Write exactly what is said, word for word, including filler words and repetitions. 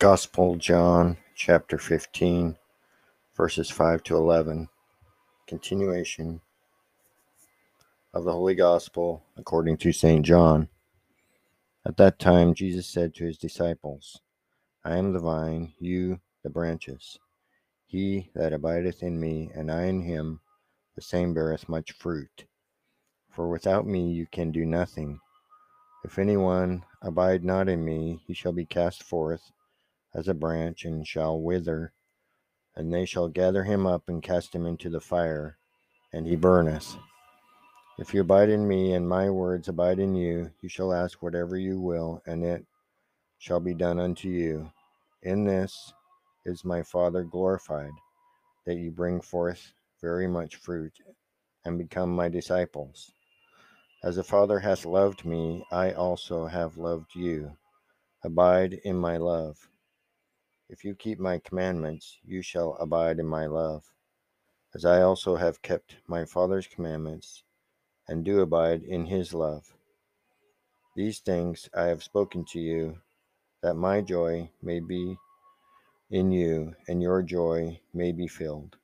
Gospel John chapter fifteen, verses five to eleven, continuation of the Holy Gospel according to Saint John. At that time, Jesus said to his disciples, I am the vine, you the branches. He that abideth in me, and I in him, the same beareth much fruit. For without me you can do nothing. If any one abide not in me, he shall be cast forth as a branch, and shall wither, and they shall gather him up, and cast him into the fire, and he burneth. If you abide in me, and my words abide in you, you shall ask whatever you will, and it shall be done unto you. In this is my Father glorified, that you bring forth very much fruit, and become my disciples. As the Father hath loved me, I also have loved you. Abide in my love. If you keep my commandments, you shall abide in my love, as I also have kept my Father's commandments, and do abide in his love. These things I have spoken to you, that my joy may be in you, and your joy may be filled.